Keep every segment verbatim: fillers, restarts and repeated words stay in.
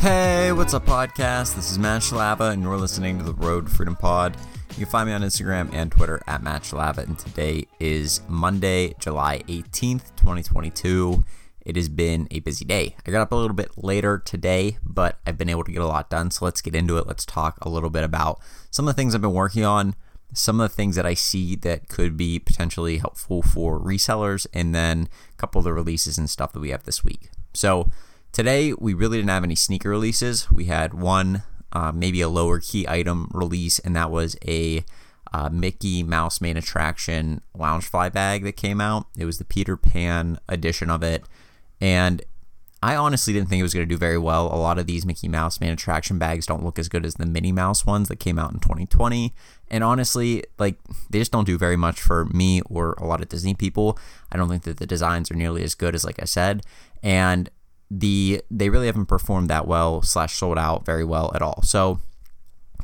Hey, what's up, podcast? This is Match Lava, and you're listening to the Road Freedom Pod. You can find me on Instagram and Twitter at Match Lava, and today is Monday, July eighteenth, twenty twenty-two. It has been a busy day. I got up a little bit later today, but I've been able to get a lot done, so let's get into it. Let's talk a little bit about some of the things I've been working on, some of the things that I see that could be potentially helpful for resellers, and then a couple of the releases and stuff that we have this week. So today, we really didn't have any sneaker releases. We had one, uh, maybe a lower key item release, and that was a uh, Mickey Mouse Main Attraction Loungefly bag that came out. It was the Peter Pan edition of it, and I honestly didn't think it was going to do very well. A lot of these Mickey Mouse Main Attraction bags don't look as good as the Minnie Mouse ones that came out in twenty twenty. And honestly, like, they just don't do very much for me or a lot of Disney people. I don't think that the designs are nearly as good as, like I said. And the they really haven't performed that well slash sold out very well at all. So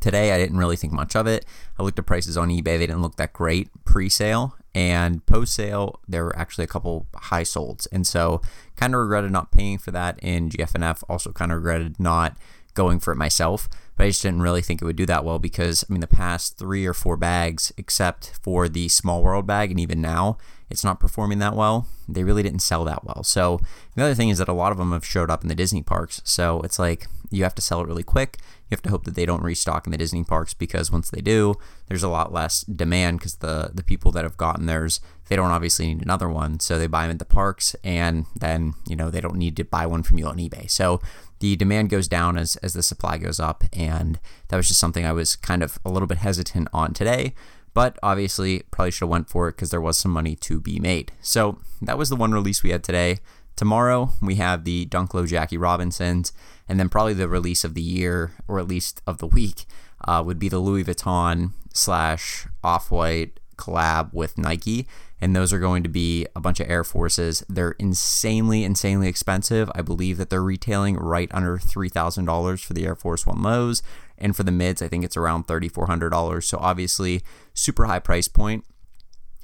today, I didn't really think much of it. I looked at prices on eBay. They didn't look that great pre-sale. And post-sale, there were actually a couple high solds. And so kind of regretted not paying for that in G F N F. Also kind of regretted not going for it myself. But I just didn't really think it would do that well because, I mean, the past three or four bags, except for the Small World bag, and even now, it's not performing that well. They really didn't sell that well. So the other thing is that a lot of them have showed up in the Disney parks. So it's like you have to sell it really quick. You have to hope that they don't restock in the Disney parks because once they do, there's a lot less demand because the, the people that have gotten theirs, they don't obviously need another one. So they buy them at the parks and then, you know, they don't need to buy one from you on eBay. So the demand goes down as, as the supply goes up. And that was just something I was kind of a little bit hesitant on today. But obviously, probably should have went for it because there was some money to be made. So that was the one release we had today. Tomorrow, we have the Dunk Low Jackie Robinsons. And then probably the release of the year, or at least of the week, uh, would be the Louis Vuitton slash Off-White collab with Nike. And those are going to be a bunch of Air Forces. They're insanely, insanely expensive. I believe that they're retailing right under three thousand dollars for the Air Force One lows. And for the mids, I think it's around three thousand four hundred dollars. So obviously, super high price point.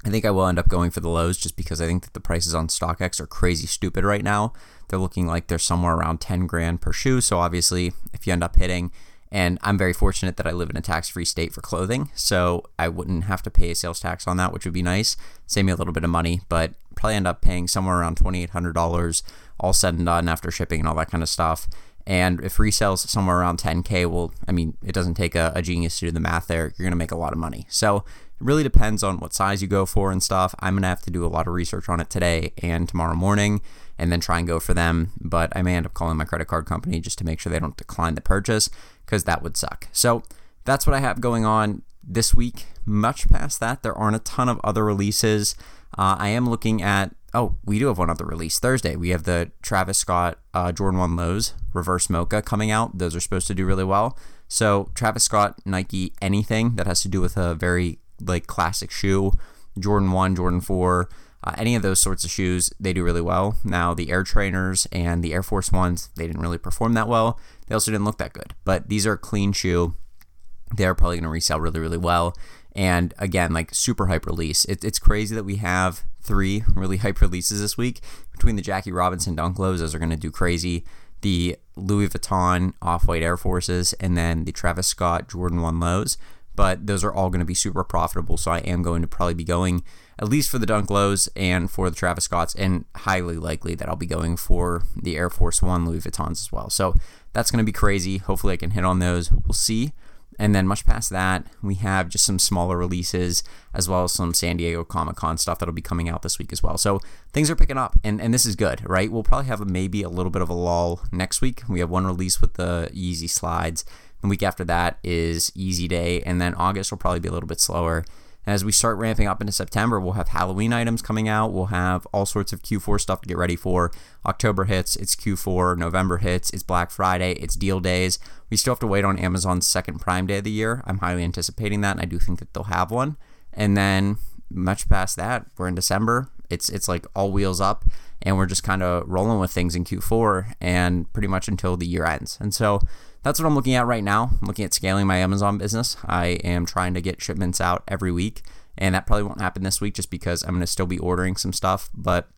I think I will end up going for the lows just because I think that the prices on StockX are crazy stupid right now. They're looking like they're somewhere around ten grand per shoe. So obviously, if you end up hitting, and I'm very fortunate that I live in a tax-free state for clothing, so I wouldn't have to pay a sales tax on that, which would be nice. Save me a little bit of money, but probably end up paying somewhere around twenty-eight hundred dollars all said and done after shipping and all that kind of stuff. And if resales somewhere around ten K, well, I mean, it doesn't take a, a genius to do the math there. You're going to make a lot of money. So it really depends on what size you go for and stuff. I'm going to have to do a lot of research on it today and tomorrow morning and then try and go for them. But I may end up calling my credit card company just to make sure they don't decline the purchase because that would suck. So that's what I have going on this week. Much past that, there aren't a ton of other releases. Uh, I am looking at Oh, we do have one other release. Thursday, we have the Travis Scott uh, Jordan one Lows Reverse Mocha coming out. Those are supposed to do really well. So Travis Scott, Nike, anything that has to do with a very like classic shoe, Jordan one, Jordan four, uh, any of those sorts of shoes, they do really well. Now, the Air Trainers and the Air Force Ones, they didn't really perform that well. They also didn't look that good. But these are a clean shoe. They're probably going to resell really, really well. And again, like super hype release. It, it's crazy that we have three really hype releases this week. Between the Jackie Robinson Dunk Lows, those are going to do crazy. The Louis Vuitton Off-White Air Forces, and then the Travis Scott Jordan one Lows. But those are all going to be super profitable, so I am going to probably be going at least for the Dunk Lows and for the Travis Scotts, and highly likely that I'll be going for the Air Force One Louis Vuittons as well. So that's going to be crazy. Hopefully I can hit on those. We'll see. And then much past that, we have just some smaller releases as well as some San Diego Comic-Con stuff that'll be coming out this week as well. So things are picking up, and, and this is good, right? We'll probably have a, maybe a little bit of a lull next week. We have one release with the Yeezy slides. The week after that is Yeezy Day, and then August will probably be a little bit slower. And as we start ramping up into September, we'll have Halloween items coming out. We'll have all sorts of Q four stuff to get ready for. October hits, it's Q four. November hits, it's Black Friday, it's deal days. We still have to wait on Amazon's second Prime Day of the year. I'm highly anticipating that, and I do think that they'll have one. And then much past that, we're in December. It's it's like all wheels up, and we're just kind of rolling with things in Q four and pretty much until the year ends. And so that's what I'm looking at right now. I'm looking at scaling my Amazon business. I am trying to get shipments out every week, and that probably won't happen this week just because I'm going to still be ordering some stuff, but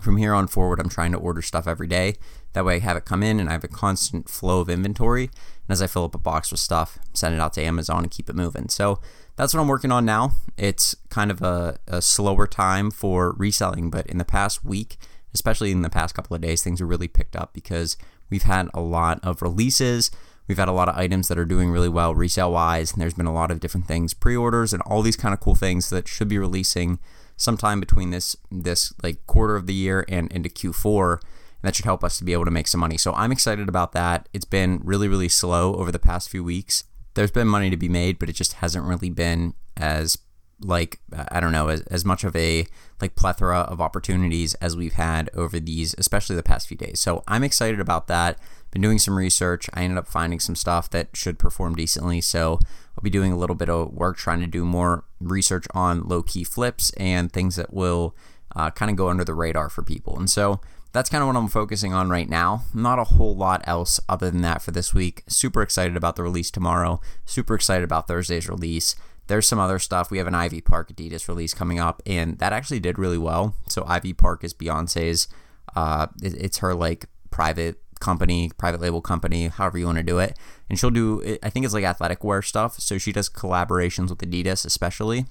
from here on forward, I'm trying to order stuff every day. That way I have it come in and I have a constant flow of inventory. And as I fill up a box with stuff, send it out to Amazon and keep it moving. So that's what I'm working on now. It's kind of a, a slower time for reselling, but in the past week, especially in the past couple of days, things have really picked up because we've had a lot of releases. We've had a lot of items that are doing really well resale-wise, and there's been a lot of different things, pre-orders and all these kind of cool things that should be releasing sometime between this this like quarter of the year and into Q four, and that should help us to be able to make some money. So I'm excited about that. It's been really, really slow over the past few weeks. There's been money to be made, but it just hasn't really been as like, I don't know, as, as much of a like plethora of opportunities as we've had over these, especially the past few days. So I'm excited about that. Been doing some research. I ended up finding some stuff that should perform decently. So I'll be doing a little bit of work trying to do more research on low-key flips and things that will uh, kind of go under the radar for people. And so that's kind of what I'm focusing on right now. Not a whole lot else other than that for this week. Super excited about the release tomorrow. Super excited about Thursday's release. There's some other stuff. We have an Ivy Park Adidas release coming up, and that actually did really well. So Ivy Park is Beyonce's, uh, it's her like private company, private label company, however you want to do it. And she'll do, I think it's like athletic wear stuff. So she does collaborations with Adidas especially.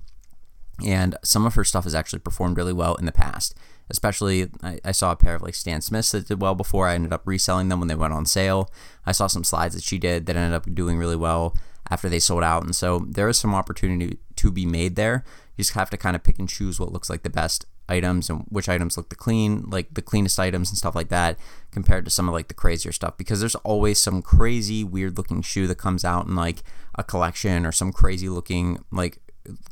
And some of her stuff has actually performed really well in the past. Especially, I, I saw a pair of like Stan Smiths that did well before. I ended up reselling them when they went on sale. I saw some slides that she did that ended up doing really well after they sold out. And so there is some opportunity to be made there. You just have to kind of pick and choose what looks like the best items and which items look the clean, like the cleanest items and stuff like that compared to some of like the crazier stuff, because there's always some crazy weird looking shoe that comes out in like a collection or some crazy looking like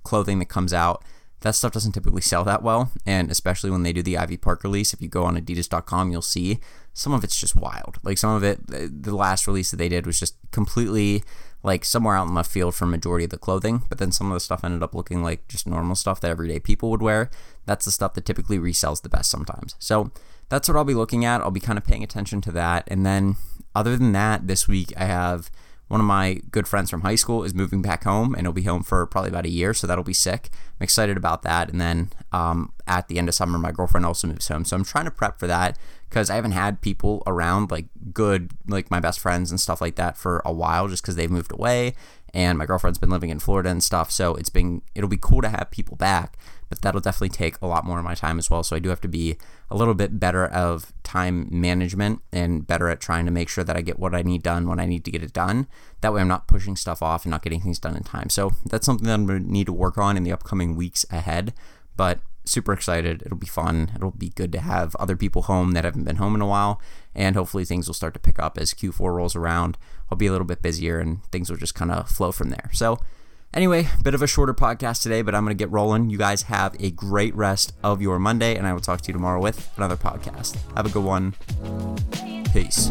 clothing that comes out. That stuff doesn't typically sell that well, and especially when they do the Ivy Park release, if you go on adidas dot com, you'll see some of it's just wild. Like some of it, the last release that they did was just completely like somewhere out in left field for majority of the clothing, but then some of the stuff ended up looking like just normal stuff that everyday people would wear. That's the stuff that typically resells the best sometimes. So that's what I'll be looking at. I'll be kind of paying attention to that. And then other than that, this week I have one of my good friends from high school is moving back home, and he'll be home for probably about a year, so that'll be sick. I'm excited about that. And then um, at the end of summer, my girlfriend also moves home, so I'm trying to prep for that because I haven't had people around, like good, like my best friends and stuff like that for a while, just because they've moved away, and my girlfriend's been living in Florida and stuff, so it's been it'll be cool to have people back, but that'll definitely take a lot more of my time as well, so I do have to be a little bit better of time management and better at trying to make sure that I get what I need done when I need to get it done. That way I'm not pushing stuff off and not getting things done in time. So that's something that I'm going to need to work on in the upcoming weeks ahead, but super excited. It'll be fun. It'll be good to have other people home that haven't been home in a while, and hopefully things will start to pick up as Q four rolls around. I'll be a little bit busier and things will just kind of flow from there. So anyway, bit of a shorter podcast today, but I'm going to get rolling. You guys have a great rest of your Monday, and I will talk to you tomorrow with another podcast. Have a good one. Peace.